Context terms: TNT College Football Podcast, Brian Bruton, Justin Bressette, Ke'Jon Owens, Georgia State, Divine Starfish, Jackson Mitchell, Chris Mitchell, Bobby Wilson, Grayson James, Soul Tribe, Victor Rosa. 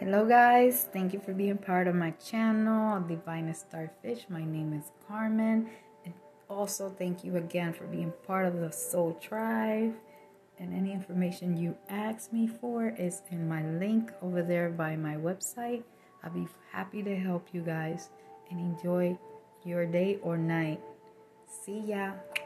Hello guys, thank you for being part of my channel, Divine Starfish. My name is Carmen, and also thank you again for being part of the Soul Tribe. And any information you ask me for is in my link over there by my website. I'll be happy to help you guys and enjoy your day or night. See ya.